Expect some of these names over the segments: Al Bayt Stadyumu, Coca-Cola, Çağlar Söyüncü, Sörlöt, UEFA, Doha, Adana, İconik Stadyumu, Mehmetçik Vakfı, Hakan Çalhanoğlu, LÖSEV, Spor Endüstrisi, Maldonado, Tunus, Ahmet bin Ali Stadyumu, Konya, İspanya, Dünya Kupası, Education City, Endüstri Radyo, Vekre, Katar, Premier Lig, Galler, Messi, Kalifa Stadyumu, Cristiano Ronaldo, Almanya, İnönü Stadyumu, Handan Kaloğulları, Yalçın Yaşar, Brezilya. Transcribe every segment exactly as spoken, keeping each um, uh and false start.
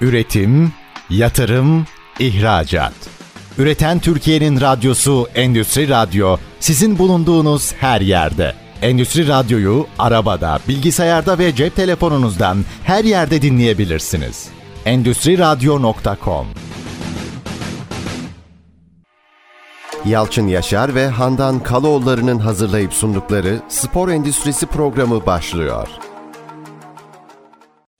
Üretim, yatırım, ihracat. Üreten Türkiye'nin radyosu Endüstri Radyo, sizin bulunduğunuz her yerde. Endüstri Radyo'yu arabada, bilgisayarda ve cep telefonunuzdan her yerde dinleyebilirsiniz. endüstri radyo nokta com Yalçın Yaşar ve Handan Kaloğulları'nın hazırlayıp sundukları Spor Endüstrisi programı başlıyor.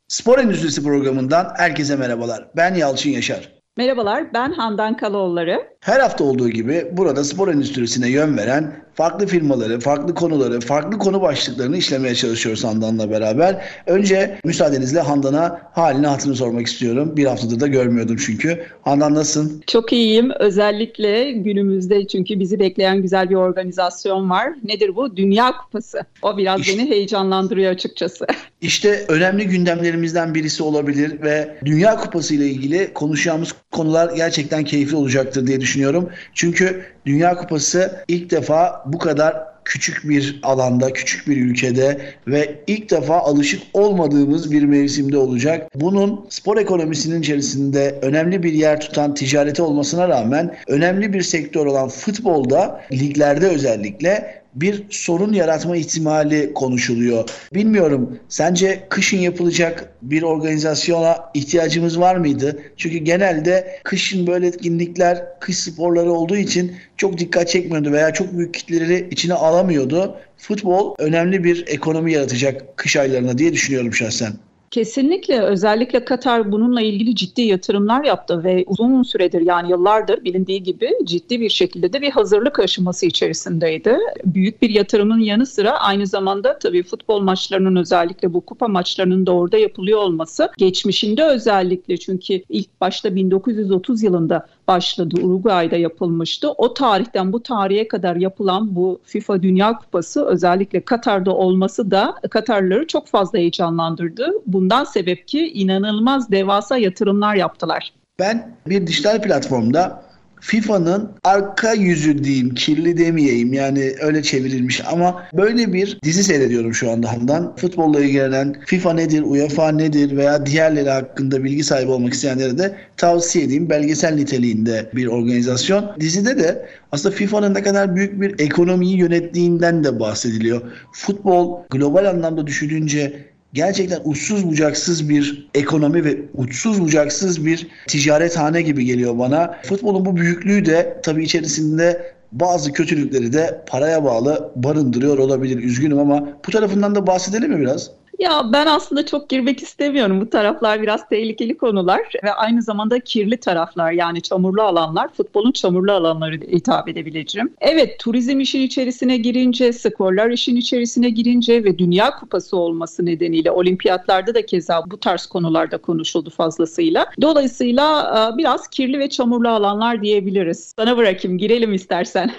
Spor Endüstrisi programından herkese merhabalar. Ben Yalçın Yaşar. Merhabalar, ben Handan Kaloğulları. Her hafta olduğu gibi burada spor endüstrisine yön veren farklı firmaları, farklı konuları, farklı konu başlıklarını işlemeye çalışıyoruz Handan'la beraber. Önce müsaadenizle Handan'a halini hatırını sormak istiyorum. Bir haftadır da görmüyordum çünkü. Handan, nasılsın? Çok iyiyim. Özellikle günümüzde çünkü bizi bekleyen güzel bir organizasyon var. Nedir bu? Dünya Kupası. O biraz işte, beni heyecanlandırıyor açıkçası. İşte önemli gündemlerimizden birisi olabilir ve Dünya Kupası ile ilgili konuşacağımız konular gerçekten keyifli olacaktır diye düşünüyorum. Çünkü Dünya Kupası ilk defa bu kadar küçük bir alanda, küçük bir ülkede ve ilk defa alışık olmadığımız bir mevsimde olacak. Bunun spor ekonomisinin içerisinde önemli bir yer tutan ticareti olmasına rağmen önemli bir sektör olan futbolda, liglerde özellikle bir sorun yaratma ihtimali konuşuluyor. Bilmiyorum, sence kışın yapılacak bir organizasyona ihtiyacımız var mıydı? Çünkü genelde kışın böyle etkinlikler, kış sporları olduğu için çok dikkat çekmiyordu veya çok büyük kitleleri içine alamıyordu. Futbol önemli bir ekonomi yaratacak kış aylarına diye düşünüyorum şahsen. Kesinlikle, özellikle Katar bununla ilgili ciddi yatırımlar yaptı ve uzun süredir, yani yıllardır bilindiği gibi ciddi bir şekilde de bir hazırlık aşaması içerisindeydi. Büyük bir yatırımın yanı sıra aynı zamanda tabii futbol maçlarının, özellikle bu kupa maçlarının da orada yapılıyor olması, geçmişinde özellikle, çünkü ilk başta bin dokuz yüz otuz yılında başladı, Uruguay'da yapılmıştı. O tarihten bu tarihe kadar yapılan bu FIFA Dünya Kupası, özellikle Katar'da olması da Katarlıları çok fazla heyecanlandırdı. Bundan sebep ki inanılmaz devasa yatırımlar yaptılar. Ben bir dijital platformda FIFA'nın arka yüzü diyeyim, kirli demeyeyim, yani öyle çevrilmiş ama böyle bir dizi seyrediyorum şu anda Handan. Futbolla ilgilenen, FIFA nedir, UEFA nedir veya diğerleri hakkında bilgi sahibi olmak isteyenlere de tavsiye edeyim. Belgesel niteliğinde bir organizasyon. Dizide de aslında FIFA'nın ne kadar büyük bir ekonomiyi yönettiğinden de bahsediliyor. Futbol global anlamda düşününce gerçekten uçsuz bucaksız bir ekonomi ve uçsuz bucaksız bir ticarethane gibi geliyor bana. Futbolun bu büyüklüğü de tabii içerisinde bazı kötülükleri de paraya bağlı barındırıyor olabilir. Üzgünüm ama bu tarafından da bahsedelim mi biraz? Ya ben aslında çok girmek istemiyorum. Bu taraflar biraz tehlikeli konular ve aynı zamanda kirli taraflar, yani çamurlu alanlar, futbolun çamurlu alanları hitap edebileceğim. Evet, turizm işin içerisine girince, skorlar işin içerisine girince ve Dünya Kupası olması nedeniyle olimpiyatlarda da keza bu tarz konularda konuşuldu fazlasıyla. Dolayısıyla biraz kirli ve çamurlu alanlar diyebiliriz. Sana bırakayım, girelim istersen.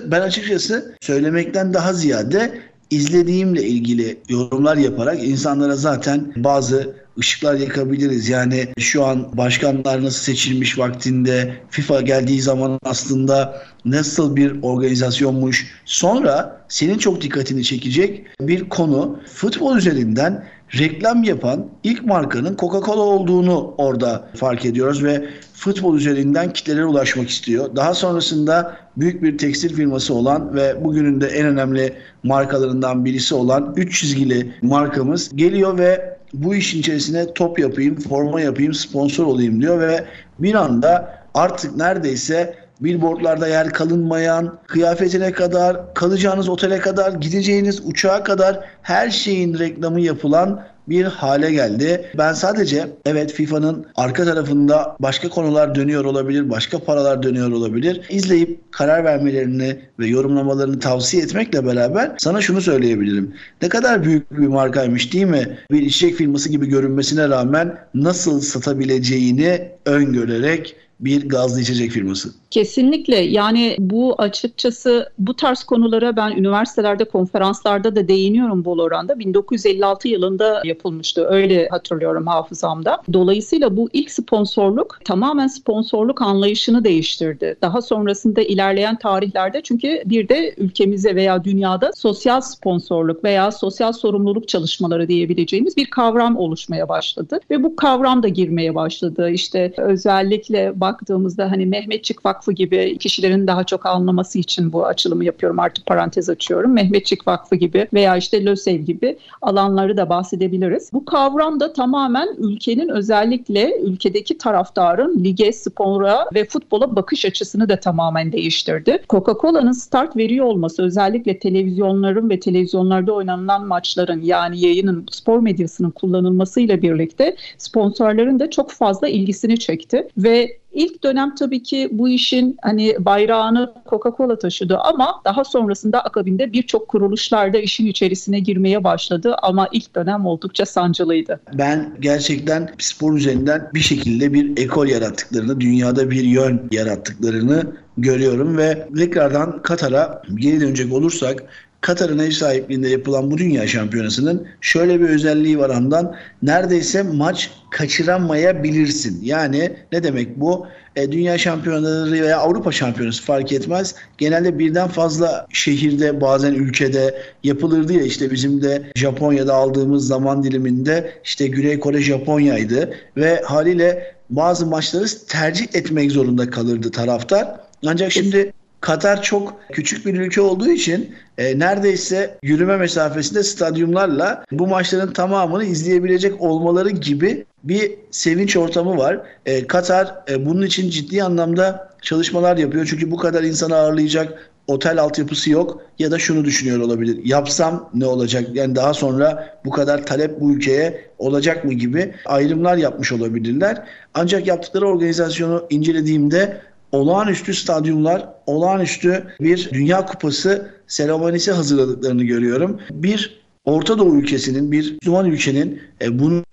Ben açıkçası söylemekten daha ziyade izlediğimle ilgili yorumlar yaparak insanlara zaten bazı ışıklar yakabiliriz. Yani şu an başkanlar nasıl seçilmiş vaktinde, FIFA geldiği zaman aslında nasıl bir organizasyonmuş. Sonra senin çok dikkatini çekecek bir konu, futbol üzerinden reklam yapan ilk markanın Coca-Cola olduğunu orada fark ediyoruz ve futbol üzerinden kitlelere ulaşmak istiyor. Daha sonrasında büyük bir tekstil firması olan ve bugünün de en önemli markalarından birisi olan üç çizgili markamız geliyor ve bu işin içerisine top yapayım, forma yapayım, sponsor olayım diyor ve bir anda artık neredeyse billboardlarda yer kalınmayan, kıyafetine kadar, kalacağınız otele kadar, gideceğiniz uçağa kadar her şeyin reklamı yapılan bir hale geldi. Ben sadece evet FIFA'nın arka tarafında başka konular dönüyor olabilir, başka paralar dönüyor olabilir. İzleyip karar vermelerini ve yorumlamalarını tavsiye etmekle beraber sana şunu söyleyebilirim. Ne kadar büyük bir markaymış değil mi? Bir içecek firması gibi görünmesine rağmen nasıl satabileceğini öngörerek bir gazlı içecek firması. Kesinlikle, yani bu açıkçası bu tarz konulara ben üniversitelerde, konferanslarda da değiniyorum bol oranda. bin dokuz yüz elli altı yılında yapılmıştı, öyle hatırlıyorum hafızamda. Dolayısıyla bu ilk sponsorluk tamamen sponsorluk anlayışını değiştirdi. Daha sonrasında ilerleyen tarihlerde, çünkü bir de ülkemize veya dünyada sosyal sponsorluk veya sosyal sorumluluk çalışmaları diyebileceğimiz bir kavram oluşmaya başladı. Ve bu kavram da girmeye başladı. İşte özellikle baktığımızda hani Mehmetçik Vakfı gibi kişilerin daha çok anlaması için bu açılımı yapıyorum, artık parantez açıyorum. Mehmetçik Vakfı gibi veya işte LÖSEV gibi alanları da bahsedebiliriz. Bu kavram da tamamen ülkenin, özellikle ülkedeki taraftarın lige, spora ve futbola bakış açısını da tamamen değiştirdi. Coca-Cola'nın start veriyor olması, özellikle televizyonların ve televizyonlarda oynanılan maçların, yani yayının, spor medyasının kullanılmasıyla birlikte sponsorların da çok fazla ilgisini çekti ve İlk dönem tabii ki bu işin hani bayrağını Coca-Cola taşıdı, ama daha sonrasında akabinde birçok kuruluşlar da işin içerisine girmeye başladı, ama ilk dönem oldukça sancılıydı. Ben gerçekten spor üzerinden bir şekilde bir ekol yarattıklarını, dünyada bir yön yarattıklarını görüyorum ve tekrardan Katar'a geri dönecek olursak, Katar'ın ev sahipliğinde yapılan bu dünya şampiyonasının şöyle bir özelliği var Handan. Neredeyse maç kaçıramayabilirsin. Yani ne demek bu? E, dünya şampiyonaları veya Avrupa şampiyonası fark etmez. Genelde birden fazla şehirde, bazen ülkede yapılırdı ya, işte bizim de Japonya'da aldığımız zaman diliminde işte Güney Kore Japonya'ydı ve haliyle bazı maçları tercih etmek zorunda kalırdı taraftar. Ancak şimdi Katar çok küçük bir ülke olduğu için e, neredeyse yürüme mesafesinde stadyumlarla bu maçların tamamını izleyebilecek olmaları gibi bir sevinç ortamı var. E, Katar e, bunun için ciddi anlamda çalışmalar yapıyor. Çünkü bu kadar insanı ağırlayacak otel altyapısı yok, ya da şunu düşünüyor olabilir: yapsam ne olacak? Yani daha sonra bu kadar talep bu ülkeye olacak mı gibi ayrımlar yapmış olabilirler. Ancak yaptıkları organizasyonu incelediğimde olağanüstü stadyumlar, olağanüstü bir Dünya Kupası seremonisi hazırladıklarını görüyorum. Bir Orta Doğu ülkesinin, bir Müslüman ülkenin bunu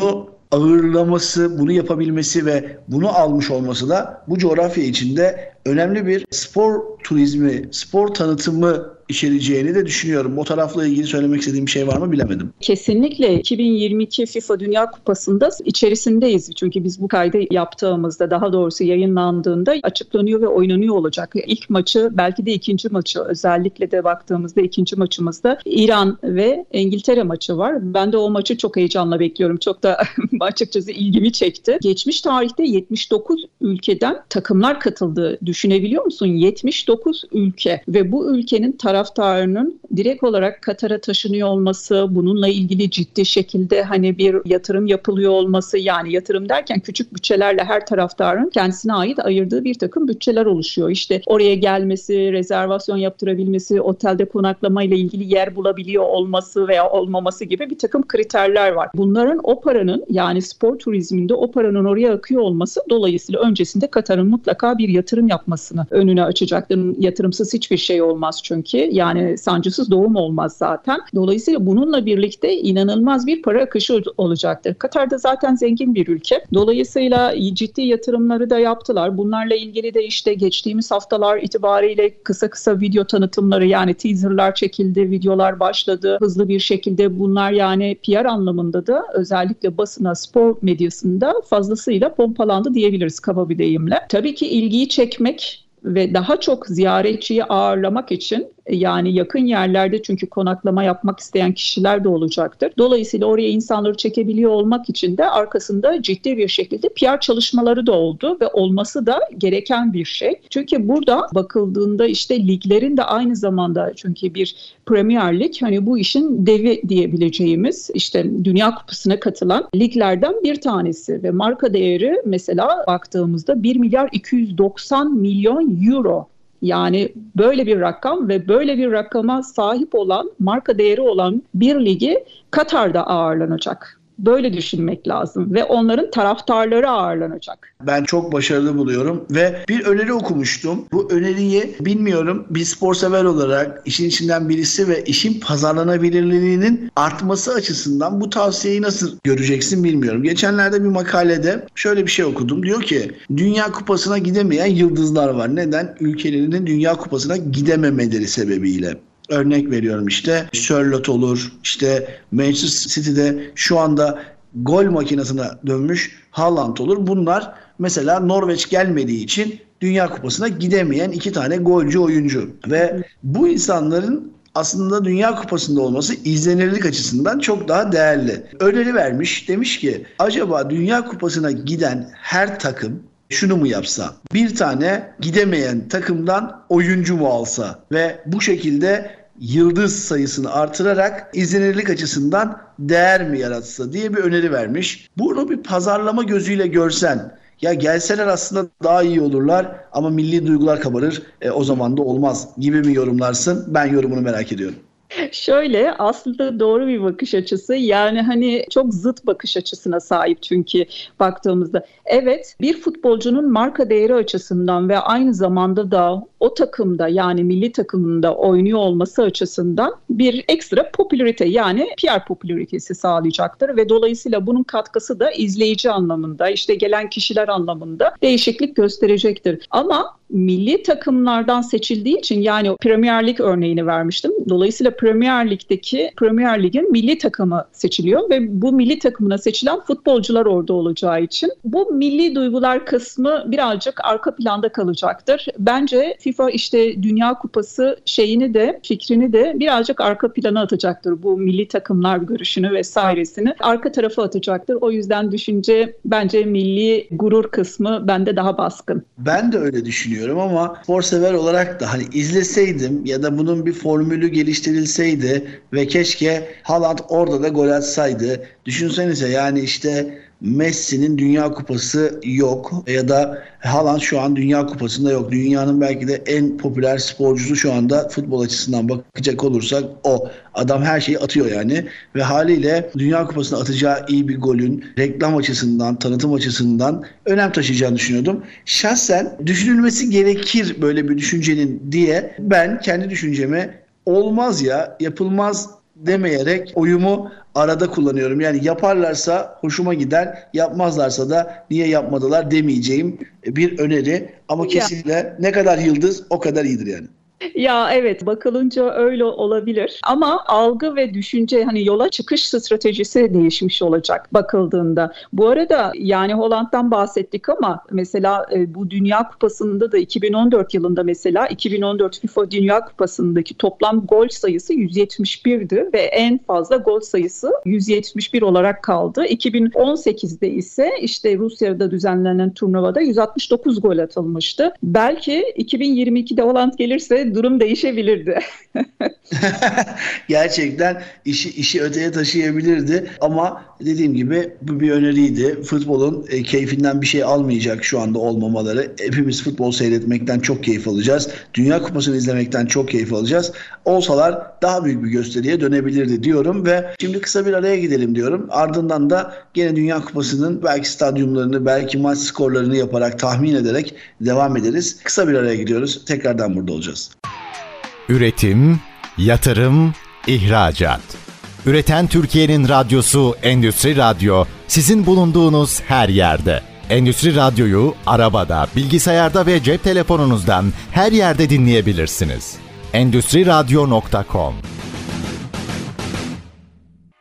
ağırlaması, bunu yapabilmesi ve bunu almış olması da bu coğrafya içinde önemli bir spor turizmi, spor tanıtımı içereceğini de düşünüyorum. O tarafla ilgili söylemek istediğim bir şey var mı bilemedim. Kesinlikle iki bin yirmi iki FIFA Dünya Kupası'nda içerisindeyiz. Çünkü biz bu kaydı yaptığımızda, daha doğrusu yayınlandığında açıklanıyor ve oynanıyor olacak. İlk maçı, belki de ikinci maçı, özellikle de baktığımızda ikinci maçımızda İran ve İngiltere maçı var. Ben de o maçı çok heyecanla bekliyorum. Çok da açıkçası ilgimi çekti. Geçmiş tarihte yetmiş dokuz ülkeden takımlar katıldı. Düşünebiliyor musun? yetmiş dokuz ülke ve bu ülkenin taraftarları, taraftarının direkt olarak Katar'a taşınıyor olması, bununla ilgili ciddi şekilde hani bir yatırım yapılıyor olması, yani yatırım derken küçük bütçelerle her taraftarın kendisine ait ayırdığı bir takım bütçeler oluşuyor. İşte oraya gelmesi, rezervasyon yaptırabilmesi, otelde konaklamayla ilgili yer bulabiliyor olması veya olmaması gibi bir takım kriterler var. Bunların, o paranın, yani spor turizminde o paranın oraya akıyor olması dolayısıyla öncesinde Katar'ın mutlaka bir yatırım yapmasını önüne açacaktır. Yatırımsız hiçbir şey olmaz çünkü. Yani sancısız doğum olmaz zaten. Dolayısıyla bununla birlikte inanılmaz bir para akışı olacaktır. Katar'da zaten zengin bir ülke. Dolayısıyla ciddi yatırımları da yaptılar. Bunlarla ilgili de işte geçtiğimiz haftalar itibariyle kısa kısa video tanıtımları, yani teaserlar çekildi, videolar başladı. Hızlı bir şekilde bunlar, yani P R anlamında da özellikle basına, spor medyasında fazlasıyla pompalandı diyebiliriz kaba bir deyimle. Tabii ki ilgiyi çekmek ve daha çok ziyaretçiyi ağırlamak için, yani yakın yerlerde, çünkü konaklama yapmak isteyen kişiler de olacaktır. Dolayısıyla oraya insanları çekebiliyor olmak için de arkasında ciddi bir şekilde P R çalışmaları da oldu ve olması da gereken bir şey. Çünkü burada bakıldığında işte liglerin de aynı zamanda, çünkü bir Premier Lig, hani bu işin devi diyebileceğimiz, işte Dünya Kupası'na katılan liglerden bir tanesi ve marka değeri mesela baktığımızda bir milyar iki yüz doksan milyon euro. Yani böyle bir rakam ve böyle bir rakama sahip olan, marka değeri olan bir ligi Katar'da ağırlanacak. Böyle düşünmek lazım ve onların taraftarları ağırlanacak. Ben çok başarılı buluyorum ve bir öneri okumuştum. Bu öneriyi bilmiyorum, bir sporsever olarak işin içinden birisi ve işin pazarlanabilirliğinin artması açısından bu tavsiyeyi nasıl göreceksin bilmiyorum. Geçenlerde bir makalede şöyle bir şey okudum. Diyor ki Dünya Kupası'na gidemeyen yıldızlar var. Neden? Ülkelerinin Dünya Kupası'na gidememeleri sebebiyle. Örnek veriyorum işte Sörlöt olur, işte Manchester City'de şu anda gol makinesine dönmüş Haaland olur. Bunlar mesela Norveç gelmediği için Dünya Kupası'na gidemeyen iki tane golcü oyuncu. Ve bu insanların aslında Dünya Kupası'nda olması izlenirlik açısından çok daha değerli. Öneri vermiş, demiş ki acaba Dünya Kupası'na giden her takım şunu mu yapsa? Bir tane gidemeyen takımdan oyuncu mu alsa? Ve bu şekilde yıldız sayısını artırarak izlenirlik açısından değer mi yaratsa diye bir öneri vermiş. Bunu bir pazarlama gözüyle görsen, ya gelseler aslında daha iyi olurlar ama milli duygular kabarır, e, o zaman da olmaz gibi mi yorumlarsın? Ben yorumunu merak ediyorum. Şöyle, aslında doğru bir bakış açısı, yani hani çok zıt bakış açısına sahip çünkü baktığımızda. Evet, bir futbolcunun marka değeri açısından ve aynı zamanda da o takımda, yani milli takımında oynuyor olması açısından bir ekstra popülarite, yani P R popülaritesi sağlayacaktır ve dolayısıyla bunun katkısı da izleyici anlamında, işte gelen kişiler anlamında değişiklik gösterecektir. Ama milli takımlardan seçildiği için, yani Premier Lig örneğini vermiştim. Dolayısıyla Premier Lig'deki Premier Lig'in milli takımı seçiliyor ve bu milli takımına seçilen futbolcular orada olacağı için bu milli duygular kısmı birazcık arka planda kalacaktır. Bence FIFA işte Dünya Kupası şeyini de, fikrini de birazcık arka plana atacaktır. Bu milli takımlar görüşünü vesairesini arka tarafa atacaktır. O yüzden düşünce, bence milli gurur kısmı bende daha baskın. Ben de öyle düşünüyorum. Ama spor sever olarak da hani izleseydim ya da bunun bir formülü geliştirilseydi ve keşke Haaland orada da gol atsaydı. Düşünsenize, yani işte Messi'nin Dünya Kupası yok ya da Haaland şu an Dünya Kupası'nda yok. Dünyanın belki de en popüler sporcusu şu anda, futbol açısından bakacak olursak o. Adam her şeyi atıyor yani ve haliyle Dünya Kupası'na atacağı iyi bir golün reklam açısından, tanıtım açısından önem taşıyacağını düşünüyordum. Şahsen düşünülmesi gerekir böyle bir düşüncenin diye ben kendi düşüncemi olmaz ya, yapılmaz demeyerek oyumu arada kullanıyorum. Yani yaparlarsa hoşuma gider, yapmazlarsa da niye yapmadılar demeyeceğim bir öneri. Ama kesinlikle ne kadar yıldız o kadar iyidir yani. Ya evet, bakılınca öyle olabilir ama algı ve düşünce, hani yola çıkış stratejisi değişmiş olacak bakıldığında. Bu arada yani Haaland'dan bahsettik ama mesela bu Dünya Kupası'nda da iki bin on dört yılında, mesela iki bin on dört FIFA Dünya Kupası'ndaki toplam gol sayısı yüz yetmiş birdi ve en fazla gol sayısı yüz yetmiş bir olarak kaldı. iki bin on sekizde ise işte Rusya'da düzenlenen turnuvada yüz altmış dokuz gol atılmıştı. Belki iki bin yirmi ikide Haaland gelirse durum değişebilirdi. Gerçekten işi işi öteye taşıyabilirdi ama dediğim gibi bu bir öneriydi. Futbolun keyfinden bir şey almayacak şu anda olmamaları. Hepimiz futbol seyretmekten çok keyif alacağız. Dünya Kupası'nı izlemekten çok keyif alacağız. Olsalar daha büyük bir gösteriye dönebilirdi diyorum ve şimdi kısa bir araya gidelim diyorum. Ardından da gene Dünya Kupası'nın belki stadyumlarını, belki maç skorlarını yaparak, tahmin ederek devam ederiz. Kısa bir araya gidiyoruz. Tekrardan burada olacağız. Üretim, yatırım, ihracat. Üreten Türkiye'nin radyosu Endüstri Radyo, sizin bulunduğunuz her yerde. Endüstri Radyo'yu arabada, bilgisayarda ve cep telefonunuzdan her yerde dinleyebilirsiniz. endüstri radyo nokta com.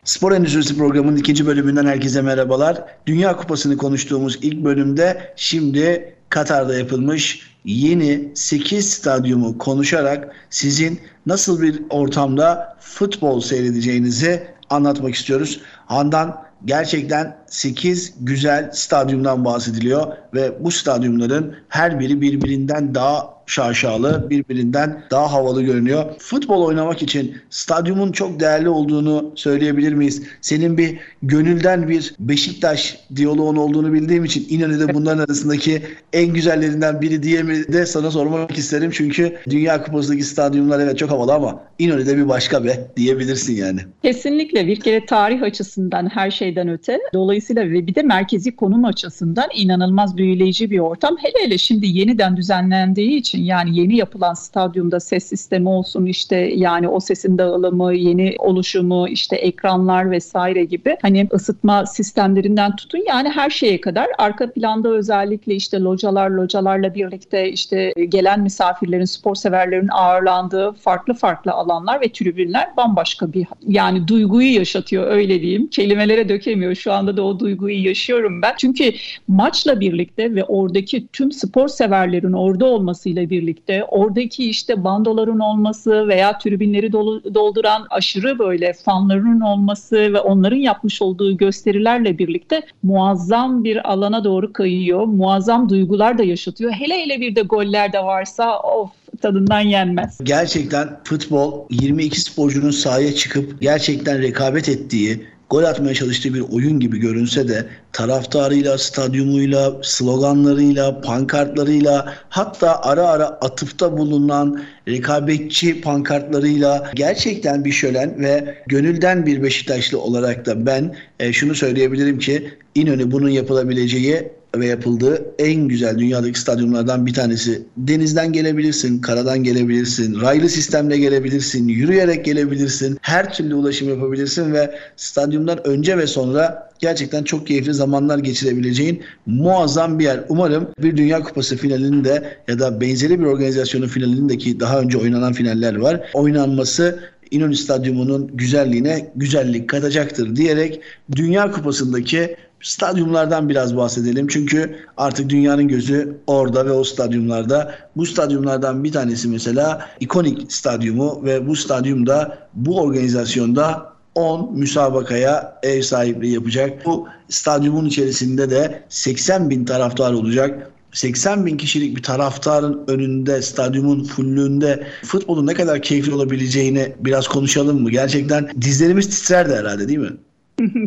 Spor Endüstrisi programının ikinci bölümünden herkese merhabalar. Dünya Kupası'nı konuştuğumuz ilk bölümde şimdi Katar'da yapılmış yeni sekiz stadyumu konuşarak sizin nasıl bir ortamda futbol seyredeceğinizi anlatmak istiyoruz. Handan, gerçekten sekiz güzel stadyumdan bahsediliyor ve bu stadyumların her biri birbirinden daha şaşalı, birbirinden daha havalı görünüyor. Futbol oynamak için stadyumun çok değerli olduğunu söyleyebilir miyiz? Senin bir gönülden bir Beşiktaş diyaloğun olduğunu bildiğim için İnönü'de bunların arasındaki en güzellerinden biri diye mi de sana sormak isterim. Çünkü Dünya Kupası'ndaki stadyumlar evet çok havalı ama İnönü'de bir başka be diyebilirsin yani. Kesinlikle, bir kere tarih açısından her şeyden öte. Dolayısıyla ve bir de merkezi konum açısından inanılmaz büyüleyici bir ortam. Hele hele şimdi yeniden düzenlendiği için, yani yeni yapılan stadyumda ses sistemi olsun, işte yani o sesin dağılımı, yeni oluşumu, işte ekranlar vesaire gibi, hani ısıtma sistemlerinden tutun yani her şeye kadar. Arka planda özellikle işte localar, localarla birlikte işte gelen misafirlerin, spor severlerin ağırlandığı farklı farklı alanlar ve tribünler bambaşka bir, yani duyguyu yaşatıyor, öyle diyeyim. Kelimelere dökemiyor. Şu anda da o duyguyu yaşıyorum ben. Çünkü maçla birlikte ve oradaki tüm spor severlerin orada olmasıyla birlikte oradaki işte bandoların olması veya tribünleri dolduran aşırı böyle fanların olması ve onların yapmış olduğu gösterilerle birlikte muazzam bir alana doğru kayıyor. Muazzam duygular da yaşatıyor. Hele hele bir de goller de varsa of, tadından yenmez. Gerçekten futbol yirmi iki sporcunun sahaya çıkıp gerçekten rekabet ettiği, gol atmaya çalıştığı bir oyun gibi görünse de taraftarıyla, stadyumuyla, sloganlarıyla, pankartlarıyla, hatta ara ara atıfta bulunan rekabetçi pankartlarıyla gerçekten bir şölen ve gönülden bir Beşiktaşlı olarak da ben e, şunu söyleyebilirim ki İnönü bunun yapılabileceği ve yapıldığı en güzel dünyadaki stadyumlardan bir tanesi. Denizden gelebilirsin, karadan gelebilirsin, raylı sistemle gelebilirsin, yürüyerek gelebilirsin, her türlü ulaşım yapabilirsin ve stadyumdan önce ve sonra gerçekten çok keyifli zamanlar geçirebileceğin muazzam bir yer. Umarım bir Dünya Kupası finalinde ya da benzeri bir organizasyonun finalindeki, daha önce oynanan finaller var, oynanması İnönü Stadyumu'nun güzelliğine güzellik katacaktır diyerek Dünya Kupası'ndaki stadyumlardan biraz bahsedelim. Çünkü artık dünyanın gözü orada ve o stadyumlarda. Bu stadyumlardan bir tanesi mesela İconik Stadyumu ve bu stadyumda, bu organizasyonda on müsabakaya ev sahipliği yapacak. Bu stadyumun içerisinde de seksen bin taraftar olacak. seksen bin kişilik bir taraftarın önünde, stadyumun fullüğünde futbolun ne kadar keyifli olabileceğini biraz konuşalım mı? Gerçekten dizlerimiz titrerdi herhalde, değil mi?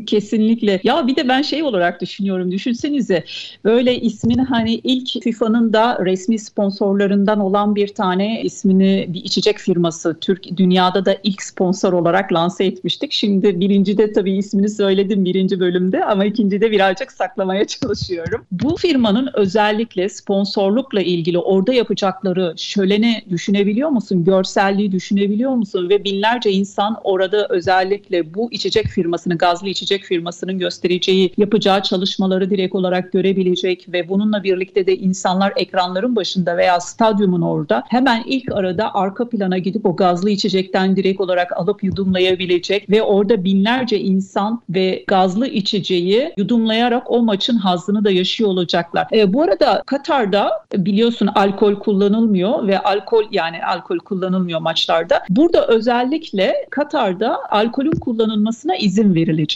Kesinlikle. Ya bir de ben şey olarak düşünüyorum. Düşünsenize böyle ismini, hani ilk FIFA'nın da resmi sponsorlarından olan bir tane ismini bir içecek firması, Türk dünyada da ilk sponsor olarak lanse etmiştik. Şimdi birincide tabii ismini söyledim birinci bölümde ama ikincide birazcık saklamaya çalışıyorum. Bu firmanın özellikle sponsorlukla ilgili orada yapacakları şöleni düşünebiliyor musun? Görselliği düşünebiliyor musun? Ve binlerce insan orada özellikle bu içecek firmasını, gaz içecek firmasının göstereceği, yapacağı çalışmaları direkt olarak görebilecek ve bununla birlikte de insanlar ekranların başında veya stadyumun orada hemen ilk arada arka plana gidip o gazlı içecekten direkt olarak alıp yudumlayabilecek ve orada binlerce insan ve gazlı içeceği yudumlayarak o maçın hazzını da yaşıyor olacaklar. E, bu arada Katar'da biliyorsun alkol kullanılmıyor ve alkol yani alkol kullanılmıyor maçlarda. Burada özellikle Katar'da alkolün kullanılmasına izin verilecek.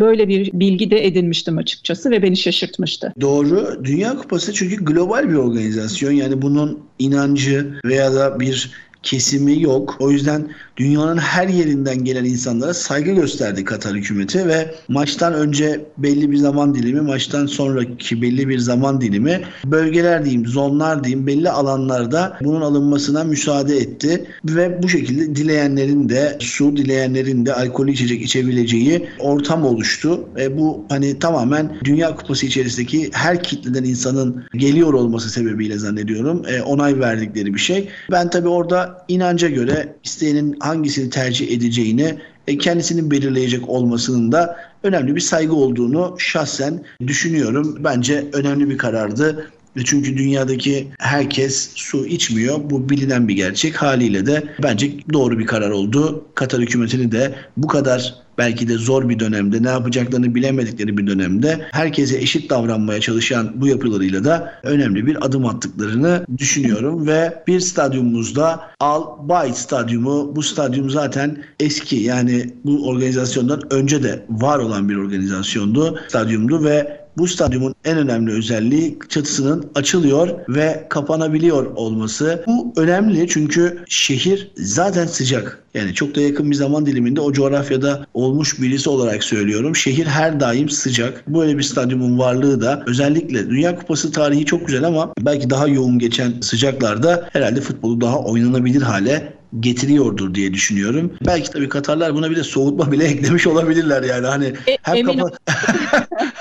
Böyle bir bilgi de edinmiştim açıkçası ve beni şaşırtmıştı. Doğru. Dünya Kupası çünkü global bir organizasyon. Yani bunun inancı veya da bir kesimi yok. O yüzden dünyanın her yerinden gelen insanlara saygı gösterdi Katar hükümeti ve maçtan önce belli bir zaman dilimi, maçtan sonraki belli bir zaman dilimi, bölgeler diyeyim, zonlar diyeyim, belli alanlarda bunun alınmasına müsaade etti ve bu şekilde dileyenlerin de su, dileyenlerin de alkolü içecek içebileceği ortam oluştu. E bu hani tamamen Dünya Kupası içerisindeki her kitleden insanın geliyor olması sebebiyle zannediyorum e, onay verdikleri bir şey. Ben tabii orada inanca göre isteyenin hangisini tercih edeceğini kendisinin belirleyecek olmasının da önemli bir saygı olduğunu şahsen düşünüyorum. Bence önemli bir karardı. Çünkü dünyadaki herkes su içmiyor. Bu bilinen bir gerçek. Haliyle de bence doğru bir karar oldu. Katar hükümetini de bu kadar belki de zor bir dönemde, ne yapacaklarını bilemedikleri bir dönemde herkese eşit davranmaya çalışan bu yapılarıyla da önemli bir adım attıklarını düşünüyorum ve bir stadyumumuzda Al Bayt Stadyumu, bu stadyum zaten eski, yani bu organizasyondan önce de var olan bir organizasyondu, stadyumdu ve bu stadyumun en önemli özelliği çatısının açılıyor ve kapanabiliyor olması. Bu önemli çünkü şehir zaten sıcak. Yani çok da yakın bir zaman diliminde o coğrafyada olmuş birisi olarak söylüyorum. Şehir her daim sıcak. Böyle bir stadyumun varlığı da özellikle Dünya Kupası tarihi çok güzel ama belki daha yoğun geçen sıcaklarda herhalde futbolu daha oynanabilir hale getiriyordur diye düşünüyorum. Belki tabii Katarlar buna bir de soğutma bile eklemiş olabilirler yani. Hani hem, kapa-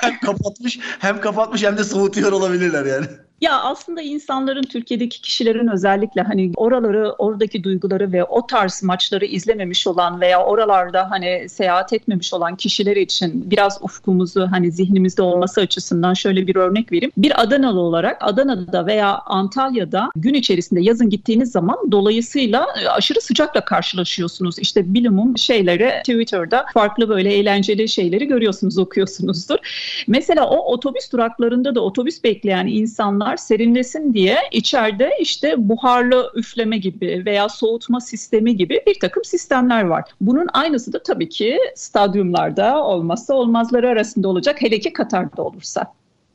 hem kapatmış, hem kapatmış hem de soğutuyor olabilirler yani. Ya aslında insanların, Türkiye'deki kişilerin özellikle hani oraları, oradaki duyguları ve o tarz maçları izlememiş olan veya oralarda hani seyahat etmemiş olan kişiler için biraz ufkumuzu hani zihnimizde olması açısından şöyle bir örnek vereyim. Bir Adanalı olarak Adana'da veya Antalya'da gün içerisinde yazın gittiğiniz zaman dolayısıyla aşırı sıcakla karşılaşıyorsunuz. İşte bilimum şeyleri Twitter'da farklı böyle eğlenceli şeyleri görüyorsunuz, okuyorsunuzdur. Mesela o otobüs duraklarında da otobüs bekleyen insanlar serinlesin diye içeride işte buharlı üfleme gibi veya soğutma sistemi gibi bir takım sistemler var. Bunun aynısı da tabii ki stadyumlarda olmazsa olmazları arasında olacak, hele ki Katar'da olursa.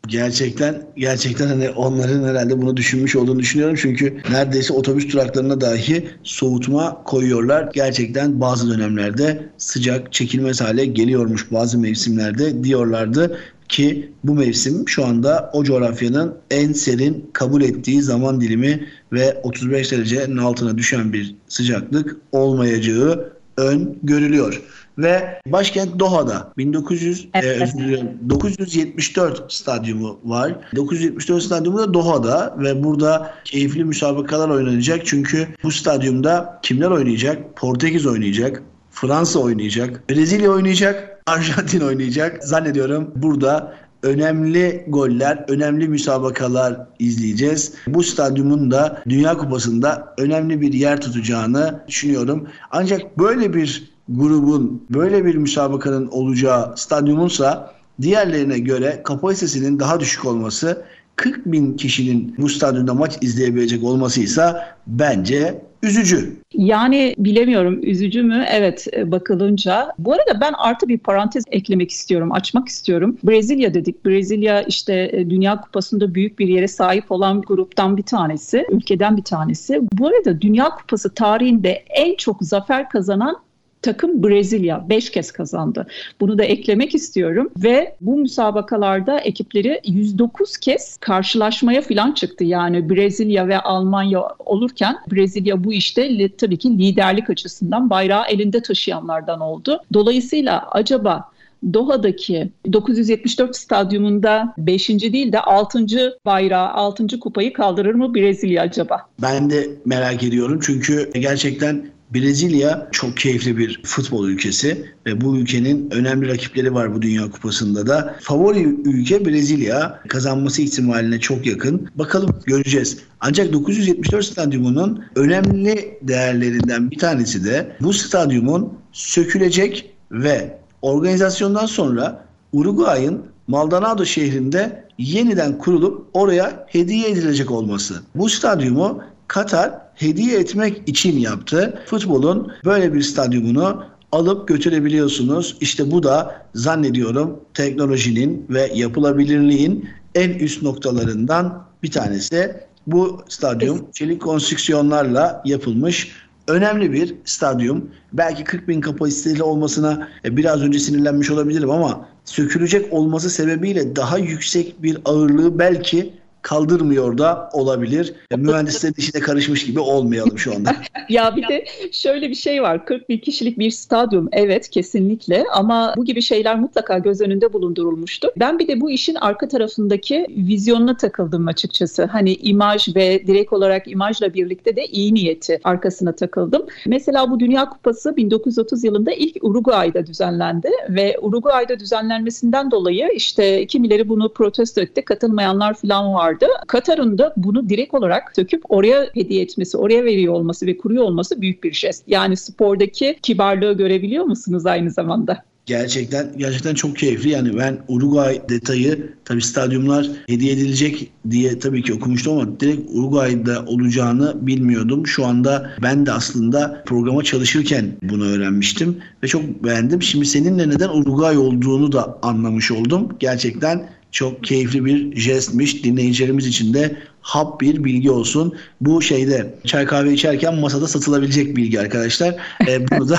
Gerçekten gerçekten hani onların herhalde bunu düşünmüş olduğunu düşünüyorum. Çünkü neredeyse otobüs duraklarına dahi soğutma koyuyorlar. Gerçekten bazı dönemlerde sıcak çekilmez hale geliyormuş bazı mevsimlerde diyorlardı. Ki bu mevsim şu anda o coğrafyanın en serin kabul ettiği zaman dilimi ve otuz beş derecenin altına düşen bir sıcaklık olmayacağı öngörülüyor. Ve başkent Doha'da bin dokuz yüz evet. e, dokuz yüz yetmiş dört stadyumu var. dokuz yüz yetmiş dört stadyumu da Doha'da ve burada keyifli müsabakalar oynanacak. Çünkü bu stadyumda kimler oynayacak? Portekiz oynayacak, Fransa oynayacak, Brezilya oynayacak, Arjantin oynayacak. Zannediyorum burada önemli goller, önemli müsabakalar izleyeceğiz. Bu stadyumun da Dünya Kupası'nda önemli bir yer tutacağını düşünüyorum. Ancak böyle bir grubun, böyle bir müsabakanın olacağı stadyumunsa diğerlerine göre kapasitesinin daha düşük olması, kırk bin kişinin bu stadyumda maç izleyebilecek olmasıysa bence üzücü. Yani bilemiyorum, üzücü mü? Evet, bakılınca. Bu arada ben artı bir parantez eklemek istiyorum, açmak istiyorum. Brezilya dedik. Brezilya işte Dünya Kupası'nda büyük bir yere sahip olan gruptan bir tanesi, ülkeden bir tanesi. Bu arada Dünya Kupası tarihinde en çok zafer kazanan takım Brezilya. Beş kez kazandı. Bunu da eklemek istiyorum. Ve bu müsabakalarda ekipleri yüz dokuz kez karşılaşmaya falan çıktı. Yani Brezilya ve Almanya olurken Brezilya bu işte tabii ki liderlik açısından bayrağı elinde taşıyanlardan oldu. Dolayısıyla acaba Doha'daki dokuz yüz yetmiş dört stadyumunda beşinci değil de altıncı bayrağı, altıncı kupayı kaldırır mı Brezilya acaba? Ben de merak ediyorum çünkü gerçekten Brezilya çok keyifli bir futbol ülkesi ve bu ülkenin önemli rakipleri var bu Dünya Kupası'nda da. Favori ülke Brezilya, kazanması ihtimaline çok yakın. Bakalım, göreceğiz. Ancak dokuz yüz yetmiş dört stadyumunun önemli değerlerinden bir tanesi de bu stadyumun sökülecek ve organizasyondan sonra Uruguay'ın Maldonado şehrinde yeniden kurulup oraya hediye edilecek olması. Bu stadyumu Katar hediye etmek için yaptı. Futbolun böyle bir stadyumunu alıp götürebiliyorsunuz. İşte bu da zannediyorum teknolojinin ve yapılabilirliğin en üst noktalarından bir tanesi. Bu stadyum çelik konstrüksiyonlarla yapılmış önemli bir stadyum. Belki kırk bin kapasiteli olmasına biraz önce sinirlenmiş olabilirim ama sökülecek olması sebebiyle daha yüksek bir ağırlığı belki kaldırmıyor da olabilir. Mühendislerin işine karışmış gibi olmayalım şu anda. Ya bir de şöyle bir şey var. kırk bin kişilik bir stadyum, evet kesinlikle, ama bu gibi şeyler mutlaka göz önünde bulundurulmuştur. Ben bir de bu işin arka tarafındaki vizyonuna takıldım açıkçası. Hani imaj ve direkt olarak imajla birlikte de iyi niyeti arkasına takıldım. Mesela bu Dünya Kupası bin dokuz yüz otuz yılında ilk Uruguay'da düzenlendi ve Uruguay'da düzenlenmesinden dolayı işte kimileri bunu protesto etti, katılmayanlar falan vardı. Katar'ın da bunu direkt olarak söküp oraya hediye etmesi, oraya veriyor olması ve kuruyor olması büyük bir jest. Yani spordaki kibarlığı görebiliyor musunuz aynı zamanda? Gerçekten gerçekten çok keyifli. Yani ben Uruguay detayı, tabii stadyumlar hediye edilecek diye tabii ki okumuştum ama direkt Uruguay'da olacağını bilmiyordum. Şu anda ben de aslında programa çalışırken bunu öğrenmiştim ve çok beğendim. Şimdi seninle neden Uruguay olduğunu da anlamış oldum. Gerçekten çok keyifli bir jestmiş. Dinleyicilerimiz için de hap bir bilgi olsun. Bu şeyde çay kahve içerken masada satılabilecek bilgi arkadaşlar. Ee, bunu da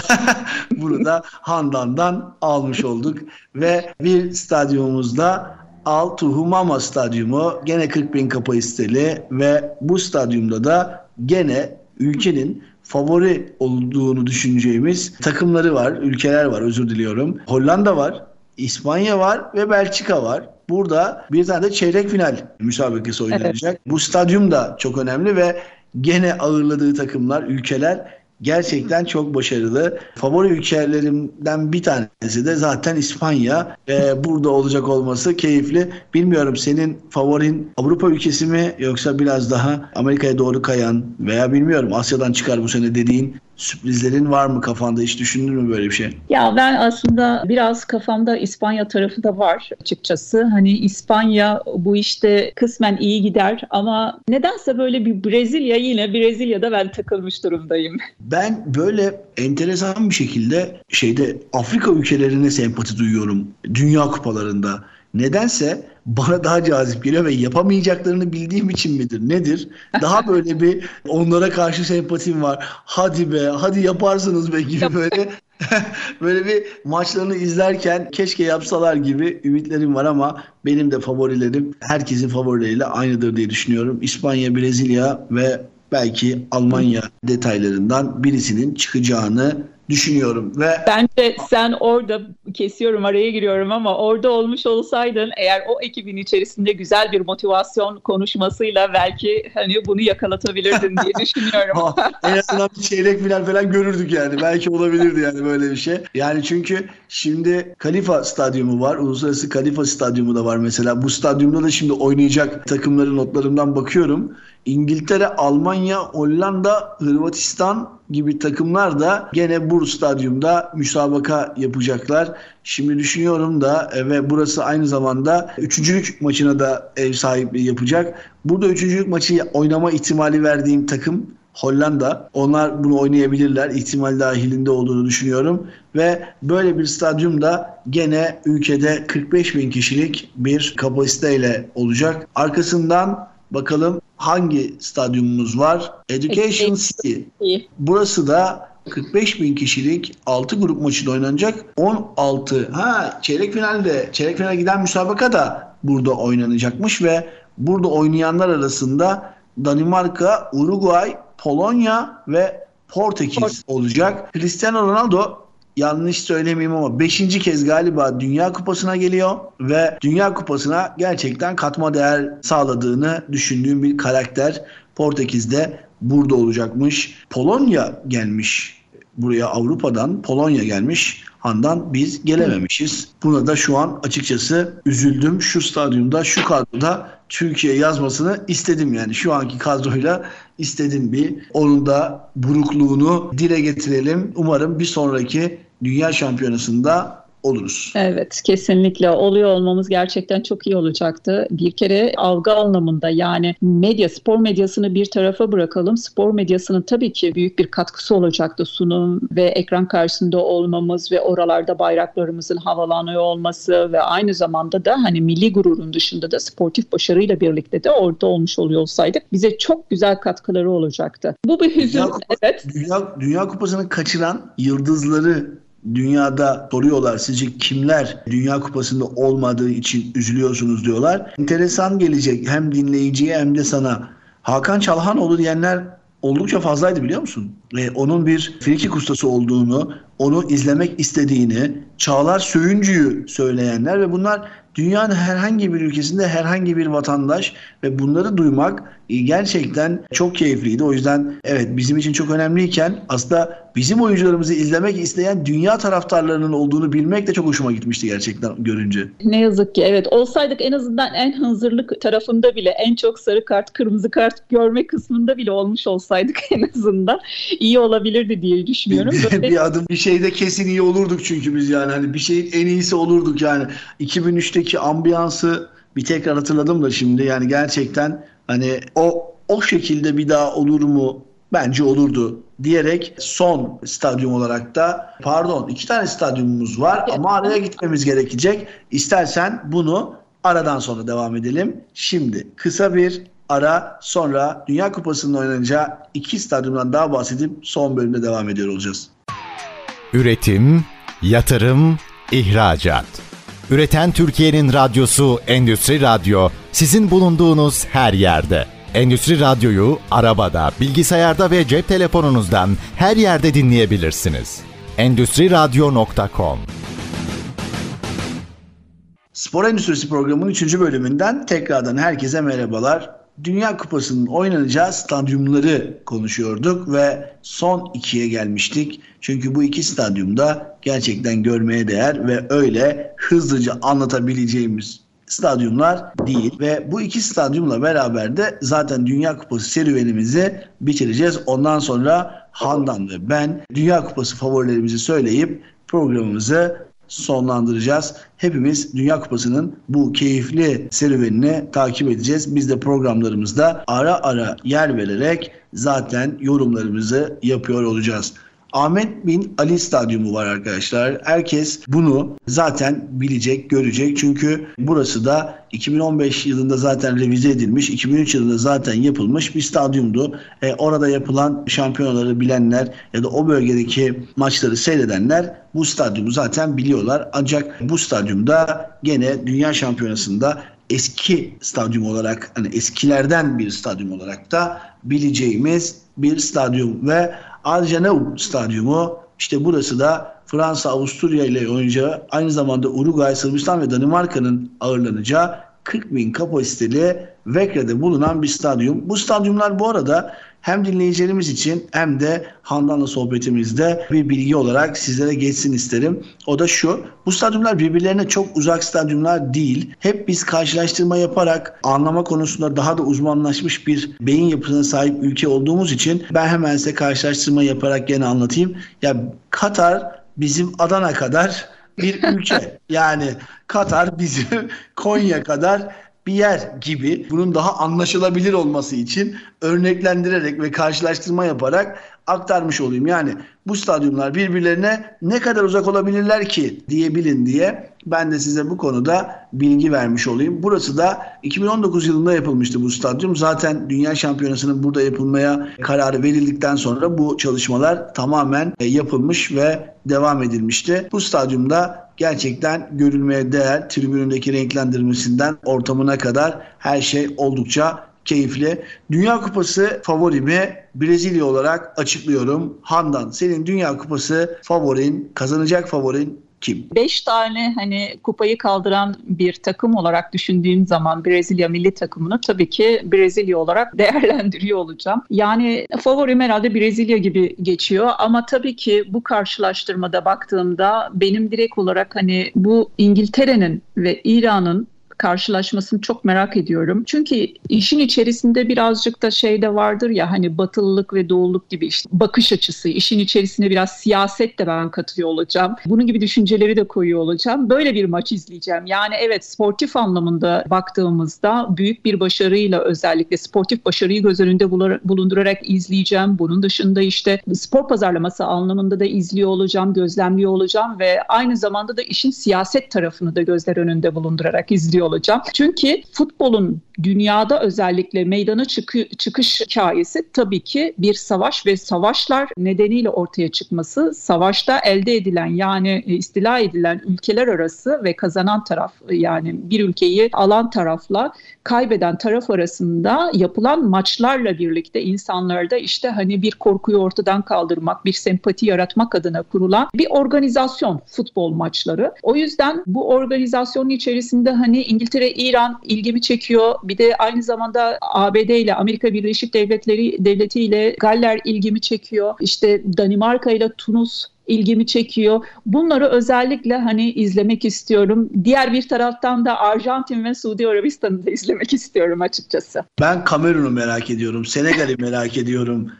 bunu da Handan'dan almış olduk. Ve bir stadyumumuzda Altuhumama Stadyumu. Gene kırk bin kapasiteli ve bu stadyumda da gene ülkenin favori olduğunu düşüneceğimiz takımları var. Ülkeler var, özür diliyorum. Hollanda var, İspanya var ve Belçika var. Burada bir tane de çeyrek final müsabakası oynanacak. Evet. Bu stadyum da çok önemli ve gene ağırladığı takımlar, ülkeler gerçekten çok başarılı. Favori ülkelerimden bir tanesi de zaten İspanya. Ee, burada olacak olması keyifli. Bilmiyorum, senin favorin Avrupa ülkesi mi yoksa biraz daha Amerika'ya doğru kayan veya bilmiyorum Asya'dan çıkar bu sene dediğin sürprizlerin var mı kafanda? Hiç düşündün mü böyle bir şey? Ya ben aslında biraz kafamda İspanya tarafı da var açıkçası. Hani İspanya bu işte kısmen iyi gider ama nedense böyle bir Brezilya, yine Brezilya'da ben takılmış durumdayım. Ben böyle enteresan bir şekilde şeyde Afrika ülkelerine sempati duyuyorum Dünya Kupalarında. Nedense bana daha cazip geliyor ve yapamayacaklarını bildiğim için midir nedir? Daha böyle bir onlara karşı sempatim var. Hadi be, hadi yaparsınız be gibi böyle böyle bir maçlarını izlerken keşke yapsalar gibi ümitlerim var ama benim de favorilerim herkesin favorileriyle aynıdır diye düşünüyorum. İspanya, Brezilya ve belki Almanya detaylarından birisinin çıkacağını düşünüyorum ve bence sen orada, kesiyorum araya giriyorum ama orada olmuş olsaydın eğer o ekibin içerisinde güzel bir motivasyon konuşmasıyla belki hani bunu yakalatabilirdin diye düşünüyorum. Ha, en azından bir çeyrek final falan görürdük yani. Belki olabilirdi yani böyle bir şey. Yani çünkü şimdi Kalifa Stadyumu var. Uluslararası Kalifa Stadyumu da var mesela. Bu stadyumda da şimdi oynayacak takımların notlarından bakıyorum. İngiltere, Almanya, Hollanda, Hırvatistan gibi takımlar da gene bu stadyumda müsabaka yapacaklar. Şimdi düşünüyorum da ve burası aynı zamanda üçüncülük maçına da ev sahipliği yapacak. Burada üçüncülük maçı oynama ihtimali verdiğim takım Hollanda. Onlar bunu oynayabilirler. İhtimal dahilinde olduğunu düşünüyorum. Ve böyle bir stadyumda gene ülkede kırk beş bin kişilik bir kapasiteyle olacak. Arkasından bakalım hangi stadyumumuz var? Education City. Burası da kırk beş bin kişilik altı grup maçı oynanacak. on altı ha çeyrek finalde çeyrek finale giden müsabaka da burada oynanacakmış ve burada oynayanlar arasında Danimarka, Uruguay, Polonya ve Portekiz, Portekiz. olacak. Cristiano Ronaldo, yanlış söylemeyeyim ama beşinci kez galiba Dünya Kupası'na geliyor ve Dünya Kupası'na gerçekten katma değer sağladığını düşündüğüm bir karakter. Portekiz'de burada olacakmış. Polonya gelmiş buraya, Avrupa'dan Polonya gelmiş. Handan, biz gelememişiz. Buna da şu an açıkçası üzüldüm. Şu stadyumda, şu kadroda Türkiye yazmasını istedim yani. Şu anki kadroyla istedim bir. Onun da burukluğunu dile getirelim. Umarım bir sonraki Dünya Şampiyonası'nda oluruz. Evet, kesinlikle oluyor olmamız gerçekten çok iyi olacaktı. Bir kere algı anlamında, yani medya, spor medyasını bir tarafa bırakalım. Spor medyasının tabii ki büyük bir katkısı olacaktı. Sunum ve ekran karşısında olmamız ve oralarda bayraklarımızın havalanıyor olması ve aynı zamanda da hani milli gururun dışında da sportif başarıyla birlikte de orada olmuş oluyor olsaydık bize çok güzel katkıları olacaktı. Bu bir hüzün. Dünya Kupası, evet. Dünya, Dünya Kupası'nı kaçıran yıldızları dünyada soruyorlar, sizce kimler Dünya Kupası'nda olmadığı için üzülüyorsunuz diyorlar. Enteresan gelecek hem dinleyiciye hem de sana. Hakan Çalhanoğlu diyenler oldukça fazlaydı, biliyor musun? Ee, onun bir frikik ustası olduğunu, onu izlemek istediğini, Çağlar Söyüncü'yü söyleyenler ve bunlar dünyanın herhangi bir ülkesinde herhangi bir vatandaş ve bunları duymak gerçekten çok keyifliydi. O yüzden evet, bizim için çok önemliyken aslında bizim oyuncularımızı izlemek isteyen dünya taraftarlarının olduğunu bilmek de çok hoşuma gitmişti gerçekten görünce. Ne yazık ki evet, olsaydık en azından en hınzırlık tarafında bile, en çok sarı kart, kırmızı kart görme kısmında bile olmuş olsaydık en azından iyi olabilirdi diye düşünüyorum. Böyle... bir adım bir şeyde kesin iyi olurduk çünkü biz yani. Hani bir şeyin en iyisi olurduk yani. iki bin üçteki ambiyansı bir tekrar hatırladım da şimdi. Yani gerçekten hani o o şekilde bir daha olur mu? Bence olurdu diyerek son stadyum olarak da, pardon, iki tane stadyumumuz var ama araya gitmemiz gerekecek. İstersen bunu aradan sonra devam edelim. Şimdi kısa bir ara, sonra Dünya Kupası'nın oynanacağı iki stadyumdan daha bahsedip son bölümde devam ediyor olacağız. Üretim, yatırım, ihracat. Üreten Türkiye'nin radyosu Endüstri Radyo sizin bulunduğunuz her yerde. Endüstri Radyo'yu arabada, bilgisayarda ve cep telefonunuzdan her yerde dinleyebilirsiniz. endüstri radyo nokta com. Spor Endüstrisi programının üçüncü bölümünden tekrardan herkese merhabalar. Dünya Kupası'nın oynanacağı stadyumları konuşuyorduk ve son ikiye gelmiştik. Çünkü bu iki stadyumda gerçekten görmeye değer ve öyle hızlıca anlatabileceğimiz stadyumlar değil ve bu iki stadyumla beraber de zaten Dünya Kupası serüvenimizi bitireceğiz. Ondan sonra Handan ve ben Dünya Kupası favorilerimizi söyleyip programımızı sonlandıracağız. Hepimiz Dünya Kupası'nın bu keyifli serüvenini takip edeceğiz. Biz de programlarımızda ara ara yer vererek zaten yorumlarımızı yapıyor olacağız. Ahmet Bin Ali Stadyumu var arkadaşlar. Herkes bunu zaten bilecek, görecek. Çünkü burası da iki bin on beş yılında zaten revize edilmiş, iki bin üç yılında zaten yapılmış bir stadyumdu. E, orada yapılan şampiyonaları bilenler ya da o bölgedeki maçları seyredenler bu stadyumu zaten biliyorlar. Ancak bu stadyumda gene Dünya Şampiyonası'nda eski stadyum olarak, hani eskilerden bir stadyum olarak da bileceğimiz bir stadyum ve Almanya Stadyumu, işte burası da Fransa, Avusturya ile oynayacağı, aynı zamanda Uruguay, Sırbistan ve Danimarka'nın ağırlanacağı kırk bin kapasiteli Vekre'de bulunan bir stadyum. Bu stadyumlar bu arada hem dinleyicilerimiz için hem de Handan'la sohbetimizde bir bilgi olarak sizlere geçsin isterim. O da şu, bu stadyumlar birbirlerine çok uzak stadyumlar değil. Hep biz karşılaştırma yaparak anlama konusunda daha da uzmanlaşmış bir beyin yapısına sahip ülke olduğumuz için ben hemen size karşılaştırma yaparak gene anlatayım. Ya Katar bizim Adana kadar bir ülke. Yani Katar bizim Konya kadar bir yer gibi, bunun daha anlaşılabilir olması için örneklendirerek ve karşılaştırma yaparak aktarmış olayım. Yani bu stadyumlar birbirlerine ne kadar uzak olabilirler ki diyebilin diye ben de size bu konuda bilgi vermiş olayım. Burası da iki bin on dokuz yılında yapılmıştı bu stadyum. Zaten Dünya Şampiyonası'nın burada yapılmaya kararı verildikten sonra bu çalışmalar tamamen yapılmış ve devam edilmişti. Bu stadyumda gerçekten görülmeye değer, tribünündeki renklendirmesinden ortamına kadar her şey oldukça keyifli. Dünya Kupası favorimi Brezilya olarak açıklıyorum. Handan, senin Dünya Kupası favorin, kazanacak favorin kim? Beş tane hani kupayı kaldıran bir takım olarak düşündüğüm zaman Brezilya milli takımını tabii ki Brezilya olarak değerlendiriyor olacağım. Yani favorim herhalde Brezilya gibi geçiyor ama tabii ki bu karşılaştırmada baktığımda benim direkt olarak hani bu İngiltere'nin ve İran'ın karşılaşmasını çok merak ediyorum. Çünkü işin içerisinde birazcık da şey de vardır ya, hani batılılık ve doğuluk gibi işte bakış açısı. İşin içerisine biraz siyaset de ben katılıyor olacağım. Bunun gibi düşünceleri de koyuyor olacağım. Böyle bir maç izleyeceğim. Yani evet, sportif anlamında baktığımızda büyük bir başarıyla, özellikle sportif başarıyı göz önünde bulundurarak izleyeceğim. Bunun dışında işte spor pazarlaması anlamında da izliyor olacağım, gözlemliyor olacağım ve aynı zamanda da işin siyaset tarafını da gözler önünde bulundurarak izliyor olacağım. Çünkü futbolun dünyada özellikle meydana çıkı, çıkış hikayesi tabii ki bir savaş ve savaşlar nedeniyle ortaya çıkması, savaşta elde edilen yani istila edilen ülkeler arası ve kazanan taraf, yani bir ülkeyi alan tarafla kaybeden taraf arasında yapılan maçlarla birlikte insanlarda işte hani bir korkuyu ortadan kaldırmak, bir sempati yaratmak adına kurulan bir organizasyon futbol maçları. O yüzden bu organizasyonun içerisinde hani İngiltere, İran ilgimi çekiyor. Bir de aynı zamanda A B D ile, Amerika Birleşik Devletleri Devleti ile Galler ilgimi çekiyor. İşte Danimarka ile Tunus ilgimi çekiyor. Bunları özellikle hani izlemek istiyorum. Diğer bir taraftan da Arjantin ve Suudi Arabistan'ı da izlemek istiyorum açıkçası. Ben Kamerun'u merak ediyorum. Senegal'i merak ediyorum.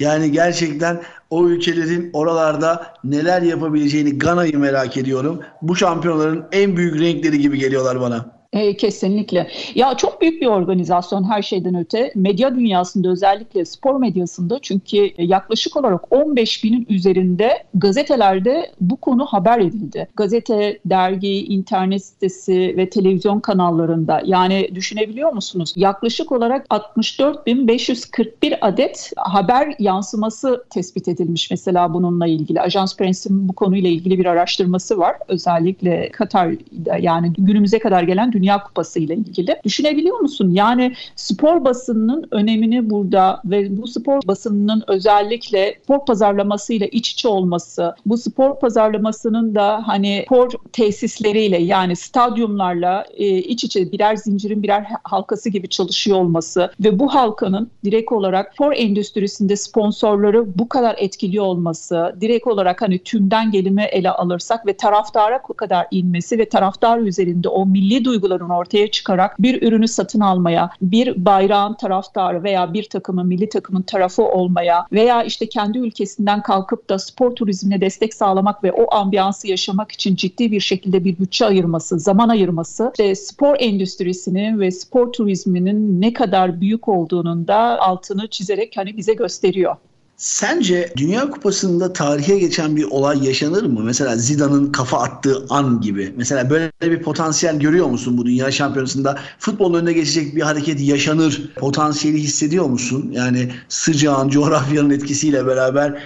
Yani gerçekten o ülkelerin oralarda neler yapabileceğini, Gana'yı merak ediyorum. Bu şampiyonların en büyük renkleri gibi geliyorlar bana. E, kesinlikle. Ya çok büyük bir organizasyon her şeyden öte. Medya dünyasında, özellikle spor medyasında, çünkü yaklaşık olarak on beş binin üzerinde gazetelerde bu konu haber edildi. Gazete, dergi, internet sitesi ve televizyon kanallarında. Yani düşünebiliyor musunuz? Yaklaşık olarak altmış dört bin beş yüz kırk bir adet haber yansıması tespit edilmiş mesela bununla ilgili. Ajans Prense'nin bu konuyla ilgili bir araştırması var. Özellikle Katar'da, yani günümüze kadar gelen Dünya Kupası ile ilgili. Düşünebiliyor musun? Yani spor basınının önemini burada ve bu spor basınının özellikle spor pazarlamasıyla iç içe olması, bu spor pazarlamasının da hani spor tesisleriyle, yani stadyumlarla e, iç içe, birer zincirin birer halkası gibi çalışıyor olması ve bu halkanın direkt olarak spor endüstrisinde sponsorları bu kadar etkili olması, direkt olarak hani tümden gelimi ele alırsak ve taraftara kadar inmesi ve taraftar üzerinde o milli duygu duygularını ortaya çıkarak bir ürünü satın almaya, bir bayrağın taraftarı veya bir takımın, milli takımın tarafı olmaya veya işte kendi ülkesinden kalkıp da spor turizmine destek sağlamak ve o ambiyansı yaşamak için ciddi bir şekilde bir bütçe ayırması, zaman ayırması, işte spor endüstrisinin ve spor turizminin ne kadar büyük olduğunun da altını çizerek hani bize gösteriyor. Sence Dünya Kupası'nda tarihe geçen bir olay yaşanır mı? Mesela Zidane'ın kafa attığı an gibi. Mesela böyle bir potansiyel görüyor musun bu Dünya Şampiyonası'nda? Futbolun önüne geçecek bir hareket yaşanır. Potansiyeli hissediyor musun? Yani sıcağın, coğrafyanın etkisiyle beraber.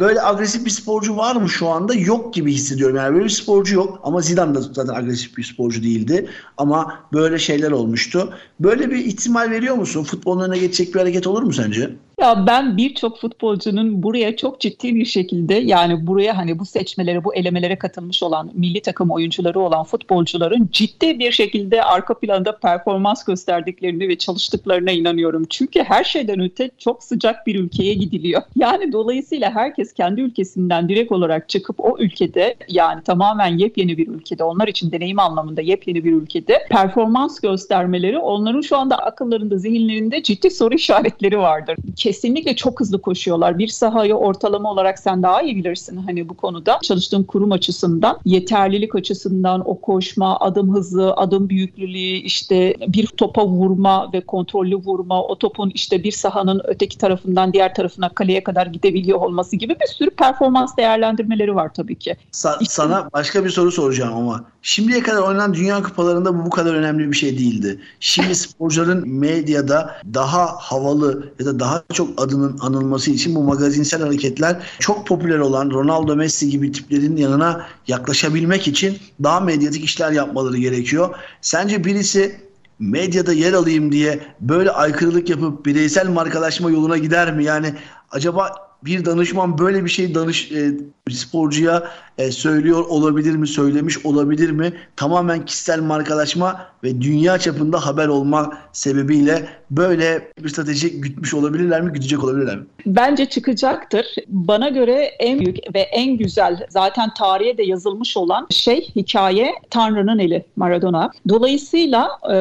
Böyle agresif bir sporcu var mı şu anda? Yok gibi hissediyorum. Yani böyle bir sporcu yok. Ama Zidane da zaten agresif bir sporcu değildi. Ama böyle şeyler olmuştu. Böyle bir ihtimal veriyor musun? Futbolun önüne geçecek bir hareket olur mu sence? Ya ben birçok futbolcunun buraya çok ciddi bir şekilde, yani buraya hani bu seçmelere, bu elemelere katılmış olan, milli takım oyuncuları olan futbolcuların ciddi bir şekilde arka planda performans gösterdiklerini ve çalıştıklarına inanıyorum. Çünkü her şeyden öte çok sıcak bir ülkeye gidiliyor. Yani dolayısıyla herkes kendi ülkesinden direkt olarak çıkıp o ülkede, yani tamamen yepyeni bir ülkede, onlar için deneyim anlamında yepyeni bir ülkede performans göstermeleri, onların şu anda akıllarında, zihinlerinde ciddi soru işaretleri vardır. Kesinlikle çok hızlı koşuyorlar. Bir sahayı ortalama olarak, sen daha iyi bilirsin hani bu konuda, çalıştığın kurum açısından, yeterlilik açısından, o koşma, adım hızı, adım büyüklülüğü, işte bir topa vurma ve kontrollü vurma, o topun işte bir sahanın öteki tarafından diğer tarafına, kaleye kadar gidebiliyor olması gibi bir sürü performans değerlendirmeleri var tabii ki. Sa- işte... Sana başka bir soru soracağım ama. Şimdiye kadar oynanan Dünya Kupalarında bu bu kadar önemli bir şey değildi. Şimdi sporcuların medyada daha havalı ya da daha çok adının anılması için bu magazinsel hareketler, çok popüler olan Ronaldo, Messi gibi tiplerin yanına yaklaşabilmek için daha medyatik işler yapmaları gerekiyor. Sence birisi medyada yer alayım diye böyle aykırılık yapıp bireysel markalaşma yoluna gider mi? Yani acaba bir danışman böyle bir şey danış e, sporcuya e, söylüyor olabilir mi, söylemiş olabilir mi? Tamamen kişisel markalaşma ve dünya çapında haber olma sebebiyle böyle bir strateji gütmüş olabilirler mi, gütecek olabilirler mi? Bence çıkacaktır. Bana göre en büyük ve en güzel, zaten tarihe de yazılmış olan şey, hikaye Tanrı'nın eli, Maradona. Dolayısıyla e,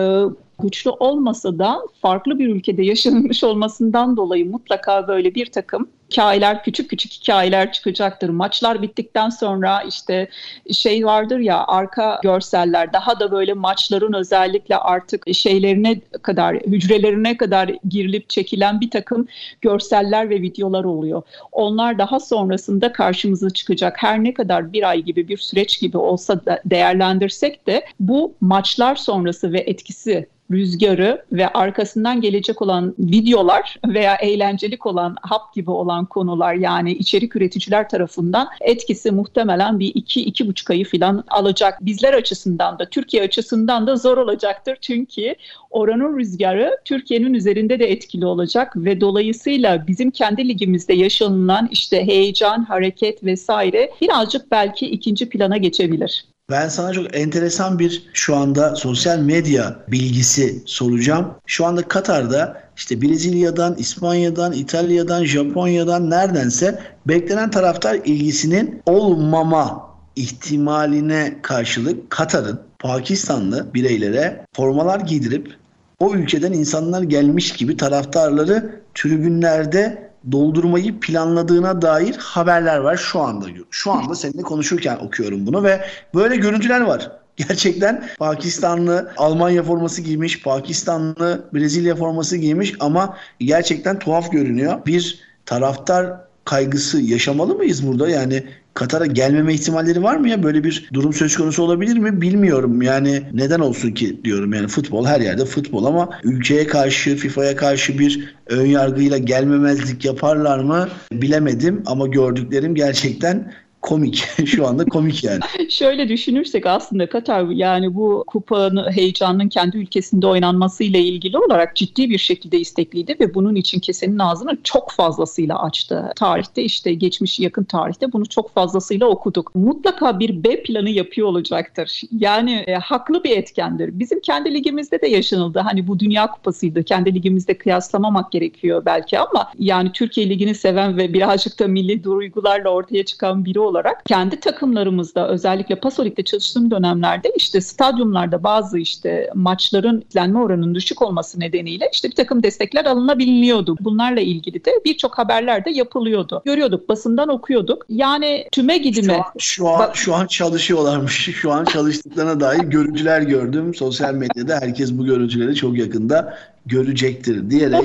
güçlü olmasa da farklı bir ülkede yaşanmış olmasından dolayı mutlaka böyle bir takım hikayeler, küçük küçük hikayeler çıkacaktır. Maçlar bittikten sonra işte şey vardır ya, arka görseller, daha da böyle maçların özellikle artık şeylerine kadar, hücrelerine kadar girilip çekilen bir takım görseller ve videolar oluyor. Onlar daha sonrasında karşımıza çıkacak. Her ne kadar bir ay gibi bir süreç gibi olsa da değerlendirsek de bu maçlar sonrası ve etkisi, rüzgarı ve arkasından gelecek olan videolar veya eğlencelik olan, hap gibi olan konular, yani içerik üreticiler tarafından etkisi muhtemelen bir iki, iki buçuk ayı falan alacak. Bizler açısından da, Türkiye açısından da zor olacaktır. Çünkü oranın rüzgarı Türkiye'nin üzerinde de etkili olacak ve dolayısıyla bizim kendi ligimizde yaşanılan işte heyecan, hareket vesaire birazcık belki ikinci plana geçebilir. Ben sana çok enteresan bir şu anda sosyal medya bilgisi soracağım. Şu anda Katar'da işte Brezilya'dan, İspanya'dan, İtalya'dan, Japonya'dan neredense beklenen taraftar ilgisinin olmama ihtimaline karşılık Katar'ın Pakistanlı bireylere formalar giydirip o ülkeden insanlar gelmiş gibi taraftarları tribünlerde doldurmayı planladığına dair haberler var şu anda. Şu anda seninle konuşurken okuyorum bunu ve böyle görüntüler var. Gerçekten Pakistanlı Almanya forması giymiş, Pakistanlı Brezilya forması giymiş ama gerçekten tuhaf görünüyor. Bir taraftar kaygısı yaşamalı mıyız burada? Yani Katar'a gelmeme ihtimalleri var mı ya? Böyle bir durum söz konusu olabilir mi? Bilmiyorum. Yani neden olsun ki diyorum. Yani futbol her yerde futbol ama ülkeye karşı, FIFA'ya karşı bir ön yargıyla gelmemezlik yaparlar mı? Bilemedim ama gördüklerim gerçekten komik. Şu anda komik yani. Şöyle düşünürsek aslında Katar yani bu kupanın heyecanının kendi ülkesinde oynanmasıyla ilgili olarak ciddi bir şekilde istekliydi ve bunun için kesenin ağzını çok fazlasıyla açtı. Tarihte işte geçmiş yakın tarihte bunu çok fazlasıyla okuduk. Mutlaka bir B planı yapıyor olacaktır. Yani e, haklı bir etkendir. Bizim kendi ligimizde de yaşanıldı. Hani bu Dünya Kupası'ydı. Kendi ligimizde kıyaslamamak gerekiyor belki ama yani Türkiye ligini seven ve birazcık da milli duygularla ortaya çıkan biri olarak kendi takımlarımızda özellikle Pasolik'te çalıştığım dönemlerde işte stadyumlarda bazı işte maçların izlenme oranının düşük olması nedeniyle işte bir takım destekler alınabiliyordu. Bunlarla ilgili de birçok haberler de yapılıyordu. Görüyorduk, basından okuyorduk. Yani tüme gidime. Şu an, şu an, şu an çalışıyorlarmış. Şu an çalıştıklarına dair görüntüler gördüm. Sosyal medyada herkes bu görüntüleri çok yakında görecektir diyerek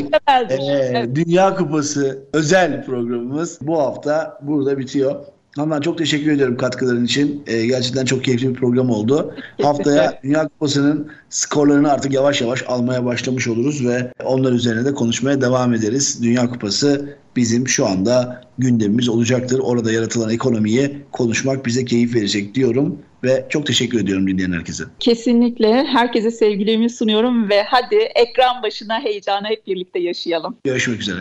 e, evet. Dünya Kupası özel programımız bu hafta burada bitiyor. Handan çok teşekkür ediyorum katkıların için. Ee, gerçekten çok keyifli bir program oldu. Haftaya Dünya Kupası'nın skorlarını artık yavaş yavaş almaya başlamış oluruz ve onlar üzerine de konuşmaya devam ederiz. Dünya Kupası bizim şu anda gündemimiz olacaktır. Orada yaratılan ekonomiyi konuşmak bize keyif verecek diyorum ve çok teşekkür ediyorum dinleyen herkese. Kesinlikle. Herkese sevgilerimi sunuyorum ve hadi ekran başına heyecanı hep birlikte yaşayalım. Görüşmek üzere.